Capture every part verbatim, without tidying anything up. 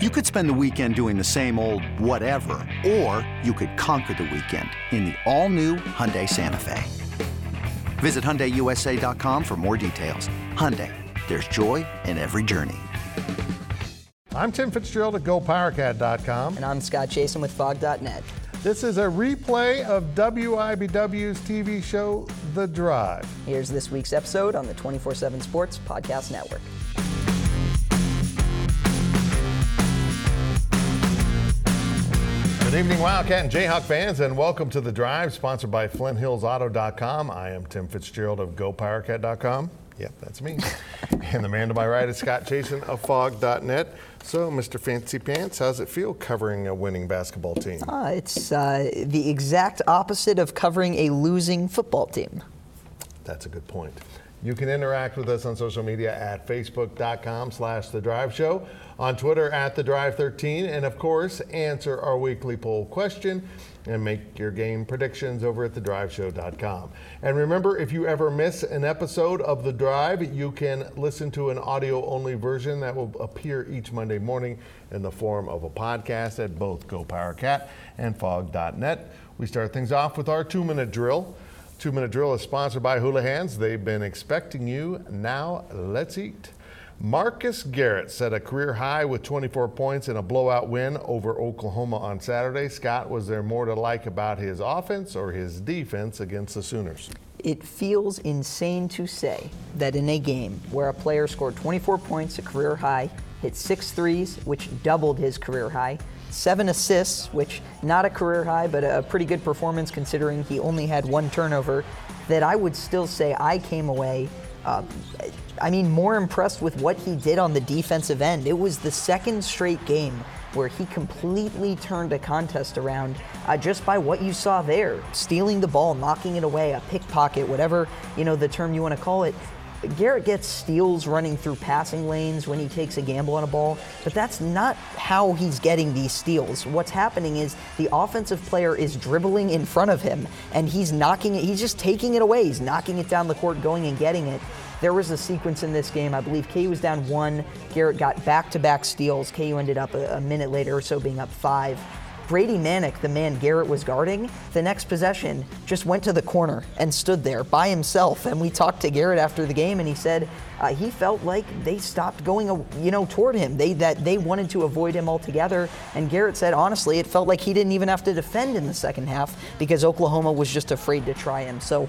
You could spend the weekend doing the same old whatever, or you could conquer the weekend in the all-new Hyundai Santa Fe. Visit Hyundai U S A dot com for more details. Hyundai, there's joy in every journey. I'm Tim Fitzgerald at Go Power Cat dot com. And I'm Scott Chasen with Fog dot net. This is a replay of W I B W's T V show, The Drive. Here's this week's episode on the twenty-four seven Sports Podcast Network. Good evening, Wildcat and Jayhawk fans, and welcome to The Drive, sponsored by flint hills auto dot com. I am Tim Fitzgerald of Go Power Cat dot com. Yep, that's me. And the man to my right is Scott Chasen of Fog dot net. So, Mister Fancy Pants, how's it feel covering a winning basketball team? Uh, it's uh, the exact opposite of covering a losing football team. That's a good point. You can interact with us on social media at facebook dot com slash the drive show, on Twitter at the drive thirteen, and of course, answer our weekly poll question and make your game predictions over at the drive show dot com. And remember, if you ever miss an episode of The Drive, you can listen to an audio-only version that will appear each Monday morning in the form of a podcast at both GoPowerCat and Fog dot net. We start things off with our two-minute drill. Two-minute drill is sponsored by Hula Hands. They've been expecting you. Now let's eat. Marcus Garrett set a career high with twenty-four points in a blowout win over Oklahoma on Saturday. Scott, was there more to like about his offense or his defense against the Sooners? It feels insane to say that in a game where a player scored twenty-four points, a career high, hit six threes, which doubled his career high, seven assists, which not a career high, but a pretty good performance considering he only had one turnover, that I would still say I came away, uh, I mean, more impressed with what he did on the defensive end. It was the second straight game where he completely turned a contest around uh, just by what you saw there, stealing the ball, knocking it away, a pickpocket, whatever, you know, the term you want to call it. Garrett gets steals running through passing lanes when he takes a gamble on a ball, but that's not how he's getting these steals. What's happening is the offensive player is dribbling in front of him, and he's knocking it, he's just taking it away. He's knocking it down the court, going and getting it. There was a sequence in this game, I believe K U was down one, Garrett got back-to-back steals, K U ended up a, a minute later or so being up five. Brady Manick, the man Garrett was guarding, the next possession just went to the corner and stood there by himself. And we talked to Garrett after the game, and he said uh, he felt like they stopped going, you know, toward him. They that they wanted to avoid him altogether. And Garrett said, honestly, it felt like he didn't even have to defend in the second half because Oklahoma was just afraid to try him. So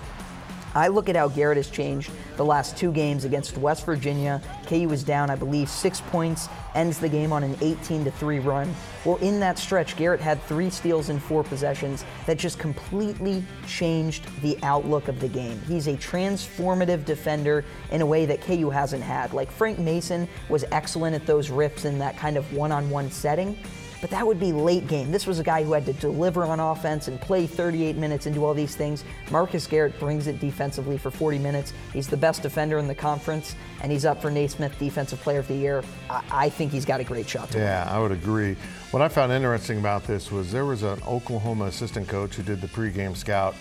I look at how Garrett has changed the last two games against West Virginia. K U was down, I believe, six points, ends the game on an eighteen to three run. Well, in that stretch, Garrett had three steals and four possessions that just completely changed the outlook of the game. He's a transformative defender in a way that K U hasn't had. Like, Frank Mason was excellent at those rips in that kind of one-on-one setting, but that would be late game. This was a guy who had to deliver on offense and play thirty-eight minutes and do all these things. Marcus Garrett brings it defensively for forty minutes. He's the best defender in the conference, and he's up for Naismith Defensive Player of the Year. I, I think he's got a great shot to win. Yeah, I would agree. What I found interesting about this was there was an Oklahoma assistant coach who did the pregame scout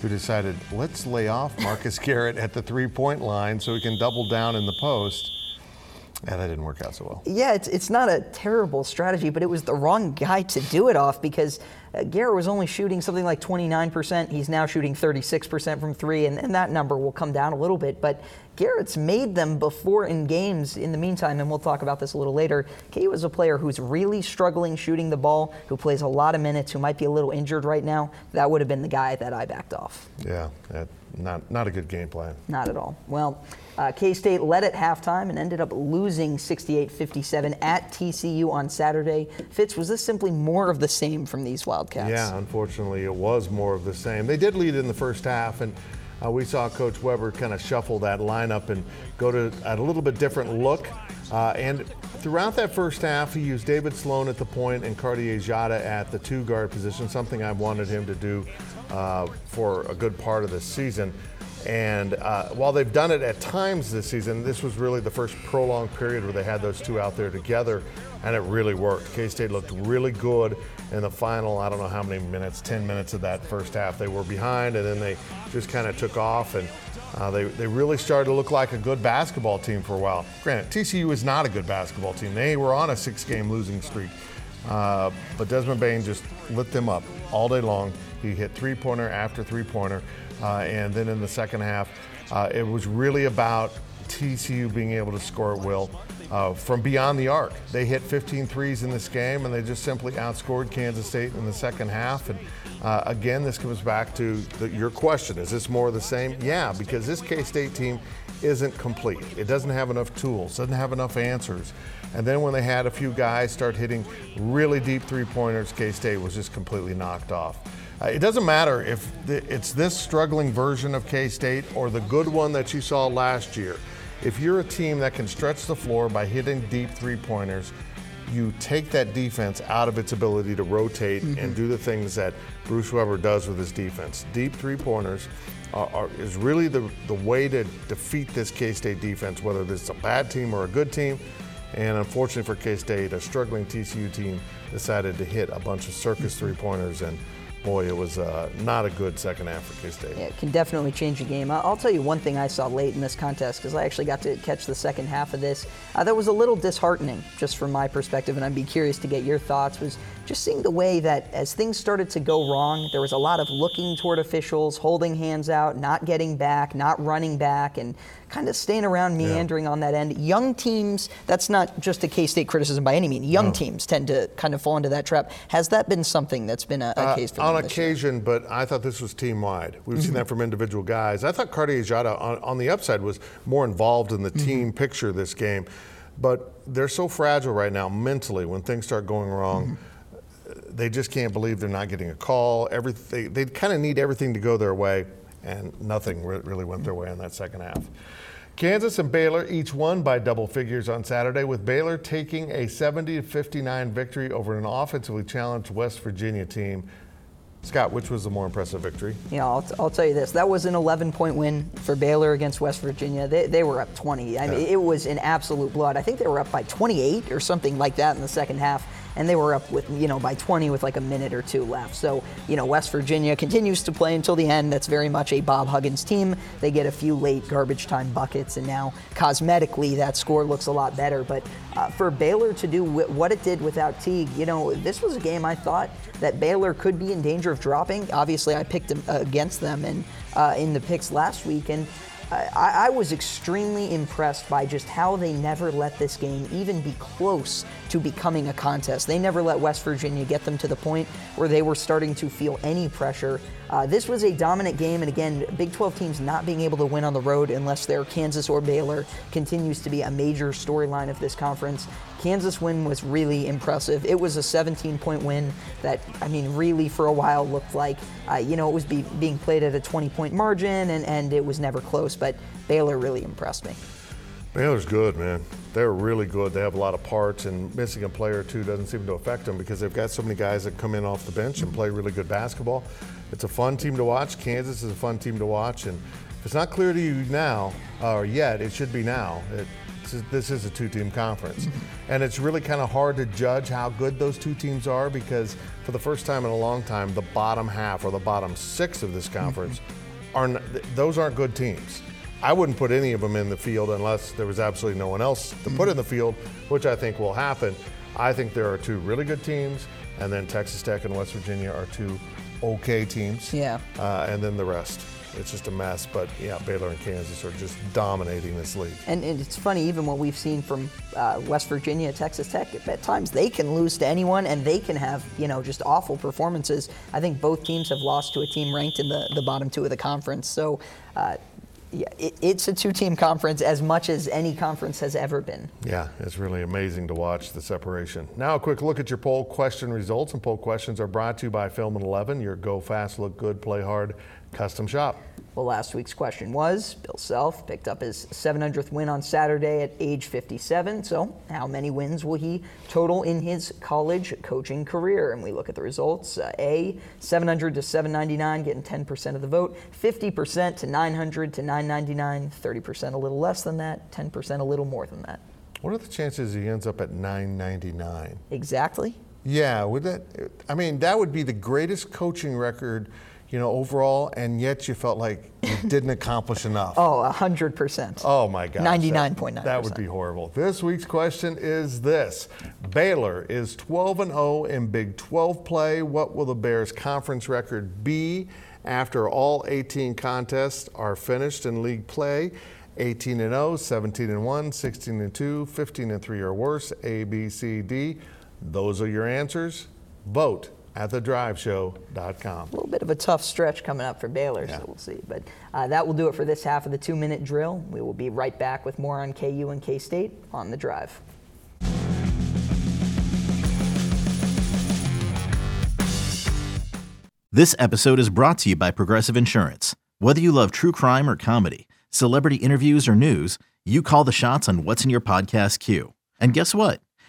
who decided, let's lay off Marcus Garrett at the three-point line so he can double down in the post. Yeah, that didn't work out so well. Yeah, it's it's not a terrible strategy, but it was the wrong guy to do it off because uh, Garrett was only shooting something like twenty-nine percent. He's now shooting thirty-six percent from three, and, and that number will come down a little bit. But Garrett's made them before in games in the meantime, and we'll talk about this a little later. K U is a player who's really struggling shooting the ball, who plays a lot of minutes, who might be a little injured right now. That would have been the guy that I backed off. Yeah, that, not, not a good game plan. Not at all. Well, Uh, K-State led at halftime and ended up losing sixty-eight fifty-seven at T C U on Saturday. Fitz, was this simply more of the same from these Wildcats? Yeah, unfortunately, it was more of the same. They did lead in the first half, and uh, we saw Coach Weber kind of shuffle that lineup and go to a little bit different look. Uh, and throughout that first half, he used David Sloan at the point and Cartier Jada at the two-guard position, something I wanted him to do uh, for a good part of the season. And uh, while they've done it at times this season, this was really the first prolonged period where they had those two out there together, and it really worked. K-State looked really good in the final, I don't know how many minutes, ten minutes of that first half. They were behind, and then they just kind of took off, and Uh, they, they really started to look like a good basketball team for a while. Granted, T C U is not a good basketball team. They were on a six-game losing streak. Uh, but Desmond Bain just lit them up all day long. He hit three-pointer after three-pointer. Uh, and then in the second half, uh, it was really about T C U being able to score at will uh, from beyond the arc. They hit fifteen threes in this game, and they just simply outscored Kansas State in the second half. And Uh, again, this comes back to the, your question. Is this more of the same? Yeah, because this K-State team isn't complete. It doesn't have enough tools, doesn't have enough answers. And then when they had a few guys start hitting really deep three-pointers, K-State was just completely knocked off. Uh, it doesn't matter if th- it's this struggling version of K-State or the good one that you saw last year. If you're a team that can stretch the floor by hitting deep three-pointers, you take that defense out of its ability to rotate mm-hmm. and do the things that Bruce Weber does with his defense. Deep three-pointers are, are, is really the, the way to defeat this K-State defense, whether this is a bad team or a good team. And unfortunately for K-State, a struggling T C U team decided to hit a bunch of circus three-pointers, and boy, it was uh, not a good second half for K-State. Yeah, it can definitely change the game. I'll tell you one thing I saw late in this contest, because I actually got to catch the second half of this. Uh, that was a little disheartening, just from my perspective, and I'd be curious to get your thoughts, was just seeing the way that as things started to go wrong, there was a lot of looking toward officials, holding hands out, not getting back, not running back, and kind of staying around, meandering yeah. on that end. Young teams, that's not just a K-State criticism by any means. Young no. teams tend to kind of fall into that trap. Has that been something that's been a, a case for uh, on occasion, year? But I thought this was team-wide. We've mm-hmm. seen that from individual guys. I thought Cartier Jada on, on the upside was more involved in the mm-hmm. team picture this game. But they're so fragile right now mentally when things start going wrong. Mm-hmm. They just can't believe they're not getting a call. Everything, they kind of need everything to go their way, and nothing really went their way in that second half. Kansas and Baylor each won by double figures on Saturday, with Baylor taking a seventy to fifty-nine victory over an offensively challenged West Virginia team. Scott, which was the more impressive victory? Yeah, I'll, t- I'll tell you this. That was an eleven-point win for Baylor against West Virginia. They they were up twenty. I yeah. mean, it was an absolute blowout. I think they were up by twenty-eight or something like that in the second half, and they were up with you know by twenty with like a minute or two left. So you know West Virginia continues to play until the end. That's very much a Bob Huggins team. They get a few late garbage time buckets, and now cosmetically that score looks a lot better. But uh, for Baylor to do w- what it did without Teague, you know, this was a game I thought that Baylor could be in danger of dropping. Obviously, I picked them against them and uh, in the picks last week, and I, I was extremely impressed by just how they never let this game even be close to becoming a contest. They never let West Virginia get them to the point where they were starting to feel any pressure. Uh, this was a dominant game, and again, Big twelve teams not being able to win on the road unless they're Kansas or Baylor continues to be a major storyline of this conference. Kansas win was really impressive. It was a seventeen-point win that, I mean, really for a while looked like, uh, you know, it was be, being played at a twenty-point margin, and, and it was never close, but Baylor really impressed me. Baylor's good, man. They're really good. They have a lot of parts, and missing a player or two doesn't seem to affect them because they've got so many guys that come in off the bench and play really good basketball. It's a fun team to watch. Kansas is a fun team to watch, and if it's not clear to you now or uh, yet, it should be now. It, This is a two-team conference, and it's really kind of hard to judge how good those two teams are because for the first time in a long time, the bottom half or the bottom six of this conference, are not, those aren't good teams. I wouldn't put any of them in the field unless there was absolutely no one else to put in the field, which I think will happen. I think there are two really good teams, and then Texas Tech and West Virginia are two okay teams, yeah, uh, and then the rest. It's just a mess, but yeah, Baylor and Kansas are just dominating this league. And, and it's funny, even what we've seen from uh, West Virginia, Texas Tech, at times they can lose to anyone and they can have, you know, just awful performances. I think both teams have lost to a team ranked in the, the bottom two of the conference. So uh, yeah, it, it's a two-team conference as much as any conference has ever been. Yeah, it's really amazing to watch the separation. Now a quick look at your poll question results, and poll questions are brought to you by Film and Eleven, your go fast, look good, play hard custom shop. Well, last week's question was, Bill Self picked up his seven hundredth win on Saturday at age fifty-seven, so how many wins will he total in his college coaching career? And we look at the results. Uh, A, seven hundred to seven ninety-nine, getting ten percent of the vote, fifty percent to nine hundred to nine ninety-nine, thirty percent a little less than that, ten percent a little more than that. What are the chances he ends up at nine ninety-nine? Exactly. Yeah, would that, I mean, that would be the greatest coaching record you know, overall, and yet you felt like you didn't accomplish enough. Oh, one hundred percent. Oh, my gosh. ninety-nine point nine percent. That, that would be horrible. This week's question is this. Baylor is twelve and oh in Big twelve play. What will the Bears' conference record be after all eighteen contests are finished in league play? eighteen and oh, seventeen and one, sixteen and two, fifteen and three or worse, A, B, C, D. Those are your answers. Vote at the drive show dot com. A little bit of a tough stretch coming up for Baylor, yeah. so we'll see. But uh, that will do it for this half of the two-minute drill. We will be right back with more on K U and K-State on The Drive. This episode is brought to you by Progressive Insurance. Whether you love true crime or comedy, celebrity interviews or news, you call the shots on what's in your podcast queue. And guess what?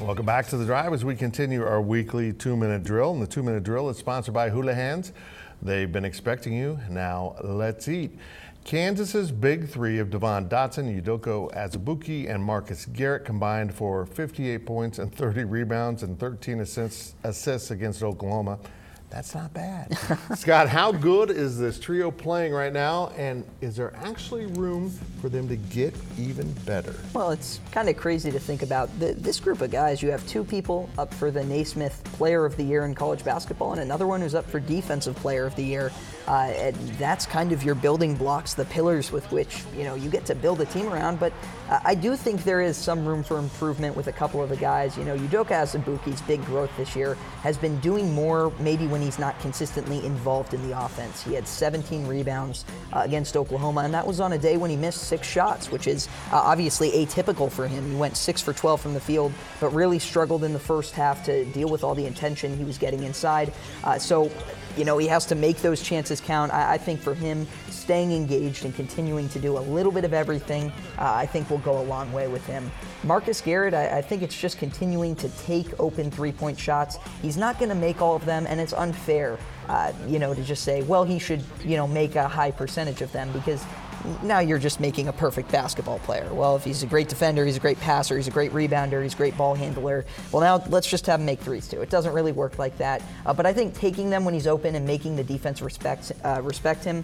Welcome back to The Drive as we continue our weekly two-minute drill. And the two-minute drill is sponsored by Hula Hands. They've been expecting you. Now let's eat. Kansas's big three of Devon Dotson, Udoka Azubuike, and Marcus Garrett combined for fifty-eight points and thirty rebounds and thirteen assists, assists against Oklahoma. That's not bad. Scott, how good is this trio playing right now, and is there actually room for them to get even better? Well, it's kind of crazy to think about. The, this group of guys, you have two people up for the Naismith Player of the Year in college basketball and another one who's up for Defensive Player of the Year. Uh, and that's kind of your building blocks, the pillars with which, you know, you get to build a team around. But uh, I do think there is some room for improvement with a couple of the guys. You know, Udoka Azubuike's big growth this year has been doing more maybe when he's not consistently involved in the offense. He had seventeen rebounds uh, against Oklahoma, and that was on a day when he missed six shots, which is uh, obviously atypical for him. He went six for twelve from the field, but really struggled in the first half to deal with all the attention he was getting inside. Uh, so, you know, he has to make those chances count. I, I think for him, staying engaged and continuing to do a little bit of everything, uh, I think will go a long way with him. Marcus Garrett, I, I think it's just continuing to take open three-point shots. He's not going to make all of them, and it's unfair, uh, you know, to just say, well, he should, you know, make a high percentage of them, because now you're just making a perfect basketball player. Well, if he's a great defender, he's a great passer, he's a great rebounder, he's a great ball handler. Well, now let's just have him make threes, too. It doesn't really work like that. Uh, but I think taking them when he's open and making the defense respect uh, respect him,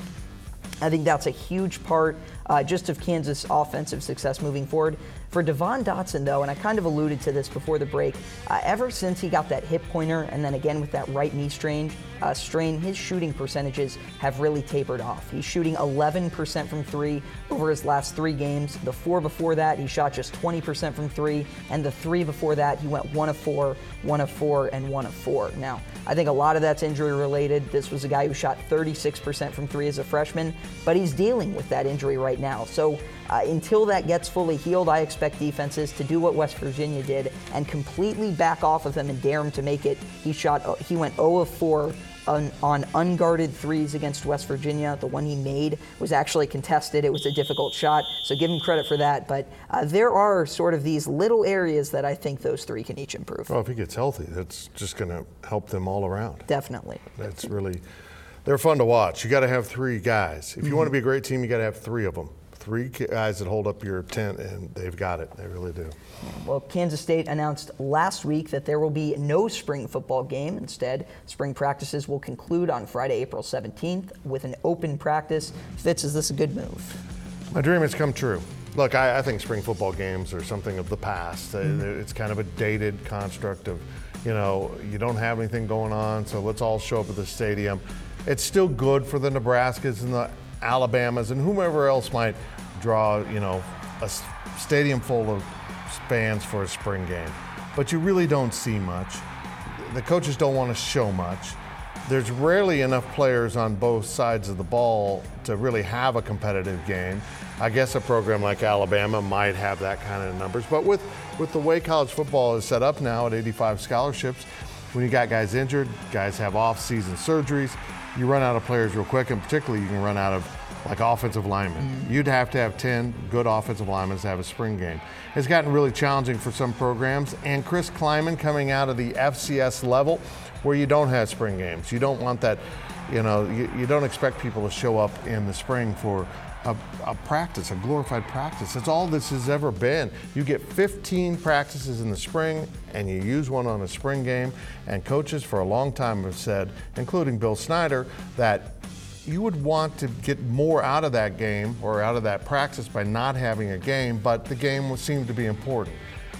I think that's a huge part uh, just of Kansas' offensive success moving forward. For Devon Dotson, though, and I kind of alluded to this before the break, uh, ever since he got that hip pointer and then again with that right knee strain, uh, strain, his shooting percentages have really tapered off. He's shooting eleven percent from three over his last three games. The four before that, he shot just twenty percent from three, and the three before that, he went one of four, one of four, and one of four. Now, I think a lot of that's injury-related. This was a guy who shot thirty-six percent from three as a freshman, but he's dealing with that injury right now. So uh, until that gets fully healed, I expect defenses to do what West Virginia did and completely back off of him and dare him to make it. He shot, he went zero of four on, on unguarded threes against West Virginia. The one he made was actually contested. It was a difficult shot, so give him credit for that. But uh, there are sort of these little areas that I think those three can each improve. Well, if he gets healthy, that's just going to help them all around. Definitely. That's really, they're fun to watch. You got to have three guys. If you mm-hmm. want to be a great team, you got to have three of them. Three guys that hold up your tent, and they've got it. They really do. Well, Kansas State announced last week that there will be no spring football game. Instead, spring practices will conclude on Friday, April seventeenth, with an open practice. Fitz, is this a good move? My dream has come true. Look, I, I think spring football games are something of the past. Mm-hmm. It's kind of a dated construct of, you know, you don't have anything going on, so let's all show up at the stadium. It's still good for the Nebraskas and the Alabamas and whomever else might draw, you know, a stadium full of fans for a spring game. But you really don't see much. The coaches don't want to show much. There's rarely enough players on both sides of the ball to really have a competitive game. I guess a program like Alabama might have that kind of numbers. But with, with the way college football is set up now at eighty-five scholarships, when you got guys injured, guys have off-season surgeries, you run out of players real quick, and particularly you can run out of like offensive linemen. Mm-hmm. You'd have to have ten good offensive linemen to have a spring game. It's gotten really challenging for some programs, and Chris Kleiman coming out of the F C S level where you don't have spring games. You don't want that, you know, you, you don't expect people to show up in the spring for a, a practice, a glorified practice. That's all this has ever been. You get fifteen practices in the spring and you use one on a spring game, and coaches for a long time have said, including Bill Snyder, that you would want to get more out of that game or out of that practice by not having a game, but the game seemed to be important.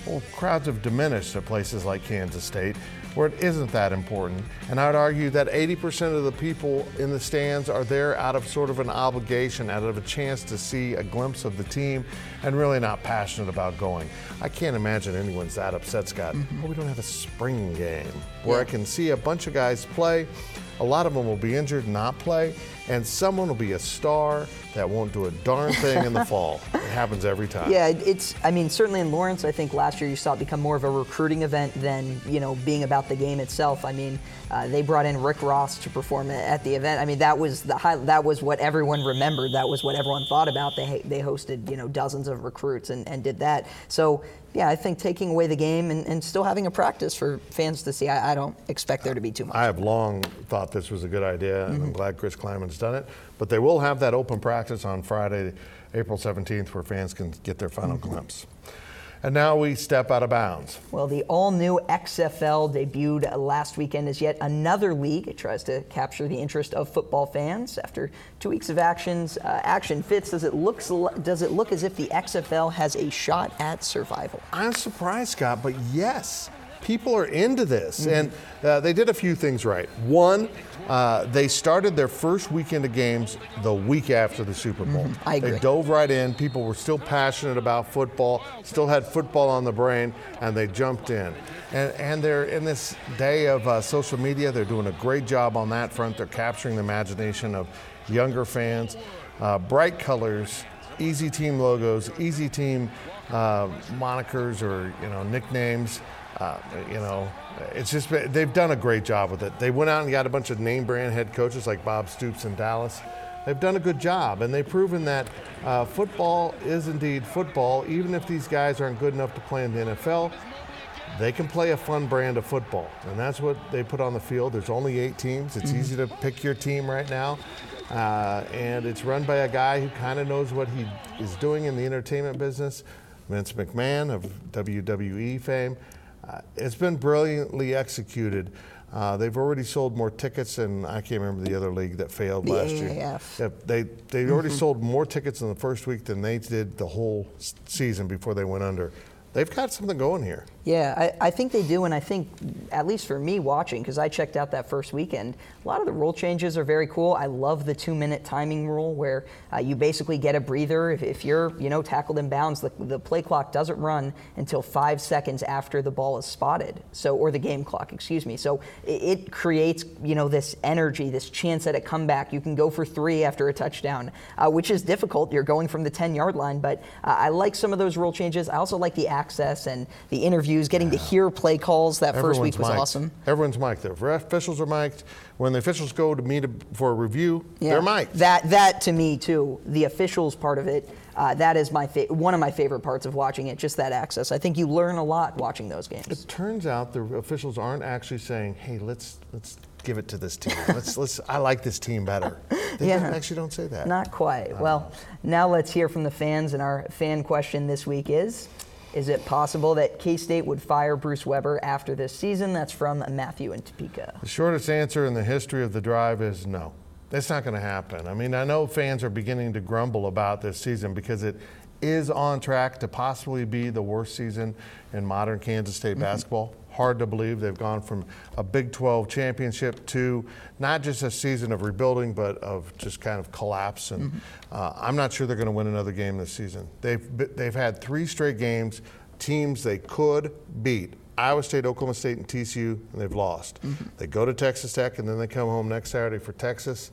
Well, crowds have diminished at places like Kansas State where it isn't that important. And I would argue that eighty percent of the people in the stands are there out of sort of an obligation, out of a chance to see a glimpse of the team, and really not passionate about going. I can't imagine anyone's that upset, Scott. Mm-hmm. Well, we don't have a spring game where yeah. I can see a bunch of guys play. A lot of them will be injured, not play, and someone will be a star that won't do a darn thing in the fall. It happens every time. Yeah, it's, I mean, certainly in Lawrence, I think last year you saw it become more of a recruiting event than, you know, being about the game itself. I mean, uh, they brought in Rick Ross to perform at the event. I mean, that was the high, that was what everyone remembered. That was what everyone thought about. They they hosted, you know, dozens of recruits and, and did that. So, yeah, I think taking away the game and, and still having a practice for fans to see, I, I don't expect there to be too much. I have long thought this was a good idea, and mm-hmm. I'm glad Chris Kleiman's done it. But they will have that open practice on Friday, April seventeenth, where fans can get their final mm-hmm. glimpse. And now we step out of bounds. Well, the all-new X F L debuted last weekend as yet another league. It tries to capture the interest of football fans. After two weeks of actions, uh, action fits, does it, looks, does it look as if the X F L has a shot at survival? I'm surprised, Scott, but yes. People are into this, mm-hmm. and uh, they did a few things right. One, uh, they started their first weekend of games the week after the Super Bowl. Mm-hmm. I agree. They dove right in. People were still passionate about football, still had football on the brain, and they jumped in. And, and they're in this day of uh, social media. They're doing a great job on that front. They're capturing the imagination of younger fans. Uh, bright colors, easy team logos, easy team uh, monikers or, you know, nicknames. Uh, you know, it's just been, they've done a great job with it. They went out and got a bunch of name brand head coaches like Bob Stoops in Dallas. They've done a good job, and they've proven that uh, football is indeed football. Even if these guys aren't good enough to play in the N F L, they can play a fun brand of football, and that's what they put on the field. There's only eight teams. It's mm-hmm. easy to pick your team right now, uh, and it's run by a guy who kind of knows what he is doing in the entertainment business, Vince McMahon of W W E fame. Uh, it's been brilliantly executed. Uh, they've already sold more tickets than, I can't remember the other league that failed the last A A F. Year. Yeah, they they already mm-hmm. sold more tickets in the first week than they did the whole season before they went under. They've got something going here. Yeah, I, I think they do, and I think, at least for me watching, because I checked out that first weekend, a lot of the rule changes are very cool. I love the two-minute timing rule where uh, you basically get a breather. If, if you're, you know, tackled in bounds, the, the play clock doesn't run until five seconds after the ball is spotted, so or the game clock, excuse me. So it, it creates, you know, this energy, this chance at a comeback. You can go for three after a touchdown, uh, which is difficult. You're going from the ten-yard line, but uh, I like some of those rule changes. I also like the action. Access and the interviews, getting yeah. to hear play calls. That Everyone's first week was mic'd. Awesome. Everyone's mic'd. The officials are mic'd. When the officials go to meet for a review, yeah. they're mic'd. That, that to me too, the officials part of it, uh, that is my fa- one of my favorite parts of watching it, just that access. I think you learn a lot watching those games. It turns out the officials aren't actually saying, hey, let's let's give it to this team. Let's let's. I like this team better. They yeah. actually don't say that. Not quite. Um, well, now let's hear from the fans, and our fan question this week is... Is it possible that K-State would fire Bruce Weber after this season? That's from Matthew in Topeka. The shortest answer in the history of The Drive is no. That's not going to happen. I mean, I know fans are beginning to grumble about this season because it is on track to possibly be the worst season in modern Kansas State mm-hmm. basketball. Hard to believe they've gone from a Big Twelve championship to not just a season of rebuilding, but of just kind of collapse. And mm-hmm. uh, I'm not sure they're going to win another game this season. They've they've had three straight games, teams they could beat: Iowa State, Oklahoma State, and T C U, and they've lost. Mm-hmm. They go to Texas Tech, and then they come home next Saturday for Texas.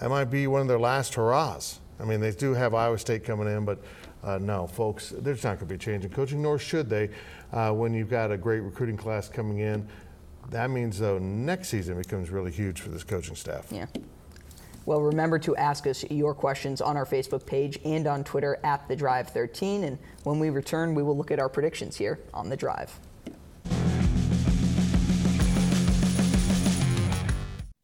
That might be one of their last hurrahs. I mean, they do have Iowa State coming in, but uh, no, folks, there's not going to be a change in coaching, nor should they. Uh, when you've got a great recruiting class coming in, that means, though, next season becomes really huge for this coaching staff. Yeah. Well, remember to ask us your questions on our Facebook page and on Twitter at The Drive thirteen. And when we return, we will look at our predictions here on The Drive.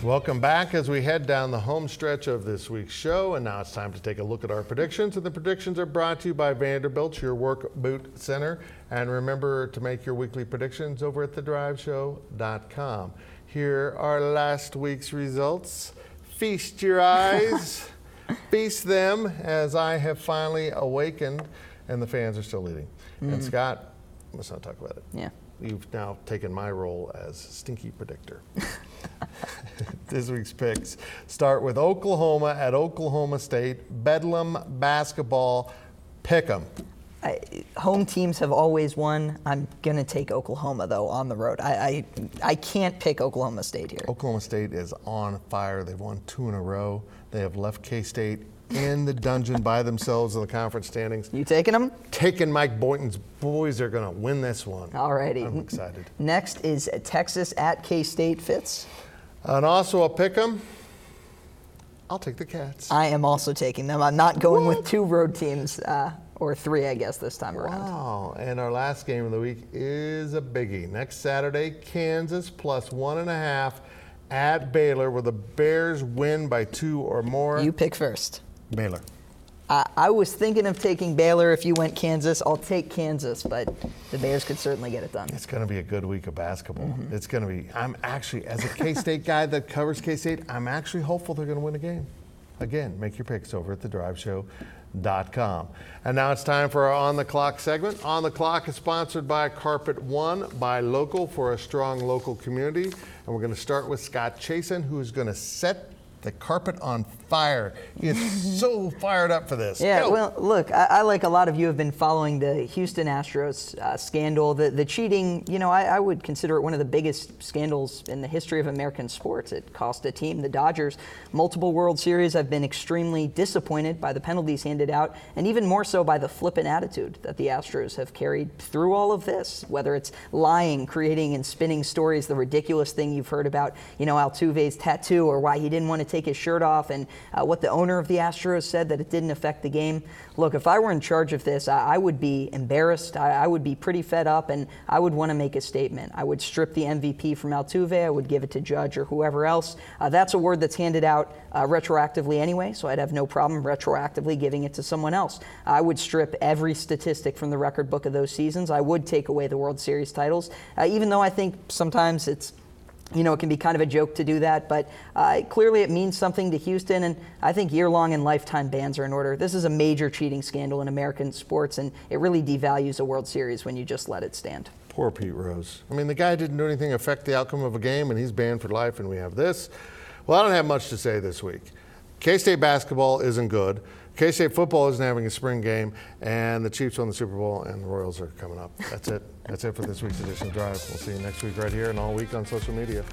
Welcome back as we head down the home stretch of this week's show, and now it's time to take a look at our predictions, and the predictions are brought to you by Vanderbilt's Your Work Boot Center, and remember to make your weekly predictions over at the drive show dot com. Here are last week's results. Feast your eyes, feast them, as I have finally awakened, and the fans are still leading. Mm-hmm. And Scott, let's not talk about it. Yeah. You've now taken my role as stinky predictor. This week's picks start with Oklahoma at Oklahoma State. Bedlam basketball, pick 'em. I, home teams have always won. I'm going to take Oklahoma, though, on the road. I, I I can't pick Oklahoma State here. Oklahoma State is on fire. They've won two in a row. They have left K-State in the dungeon by themselves in the conference standings. You taking them? Taking Mike Boynton's boys are going to win this one. All righty. I'm excited. Next is Texas at K-State, Fitz. And also I'll pick them. I'll take the Cats. I am also taking them. I'm not going what? with two road teams, uh, or three, I guess, this time wow. around. Wow. And our last game of the week is a biggie. Next Saturday, Kansas plus one and a half at Baylor, where the Bears win by two or more. You pick first. Baylor. Uh, I was thinking of taking Baylor if you went Kansas. I'll take Kansas, but the Bears could certainly get it done. It's going to be a good week of basketball. Mm-hmm. It's going to be. I'm actually, as a K-State guy that covers K-State, I'm actually hopeful they're going to win a game. Again, make your picks over at the drive show dot com. And now it's time for our On the Clock segment. On the Clock is sponsored by Carpet One, by Local, for a strong local community. And we're going to start with Scott Chasen, who's going to set the carpet on fire. He is so fired up for this. Yeah, Go. well, look, I, I, like a lot of you, have been following the Houston Astros uh, scandal. The, the cheating, you know, I, I would consider it one of the biggest scandals in the history of American sports. It cost a team, the Dodgers, multiple World Series. I've been extremely disappointed by the penalties handed out, and even more so by the flippant attitude that the Astros have carried through all of this, whether it's lying, creating and spinning stories, the ridiculous thing you've heard about, you know, Altuve's tattoo, or why he didn't want to take his shirt off, and uh, what the owner of the Astros said, that it didn't affect the game. Look, if I were in charge of this, I, I would be embarrassed. I, I would be pretty fed up, and I would want to make a statement. I would strip the M V P from Altuve. I would give it to Judge or whoever else. Uh, that's a word that's handed out uh, retroactively anyway, so I'd have no problem retroactively giving it to someone else. I would strip every statistic from the record book of those seasons. I would take away the World Series titles, uh, even though I think sometimes it's You know, it can be kind of a joke to do that, but uh, clearly it means something to Houston, and I think year-long and lifetime bans are in order. This is a major cheating scandal in American sports, and it really devalues a World Series when you just let it stand. Poor Pete Rose. I mean, the guy didn't do anything to affect the outcome of a game, and he's banned for life, and we have this. Well, I don't have much to say this week. K-State basketball isn't good. K-State football isn't having a spring game, and the Chiefs won the Super Bowl, and the Royals are coming up. That's it. That's it for this week's edition of Drive. We'll see you next week right here and all week on social media.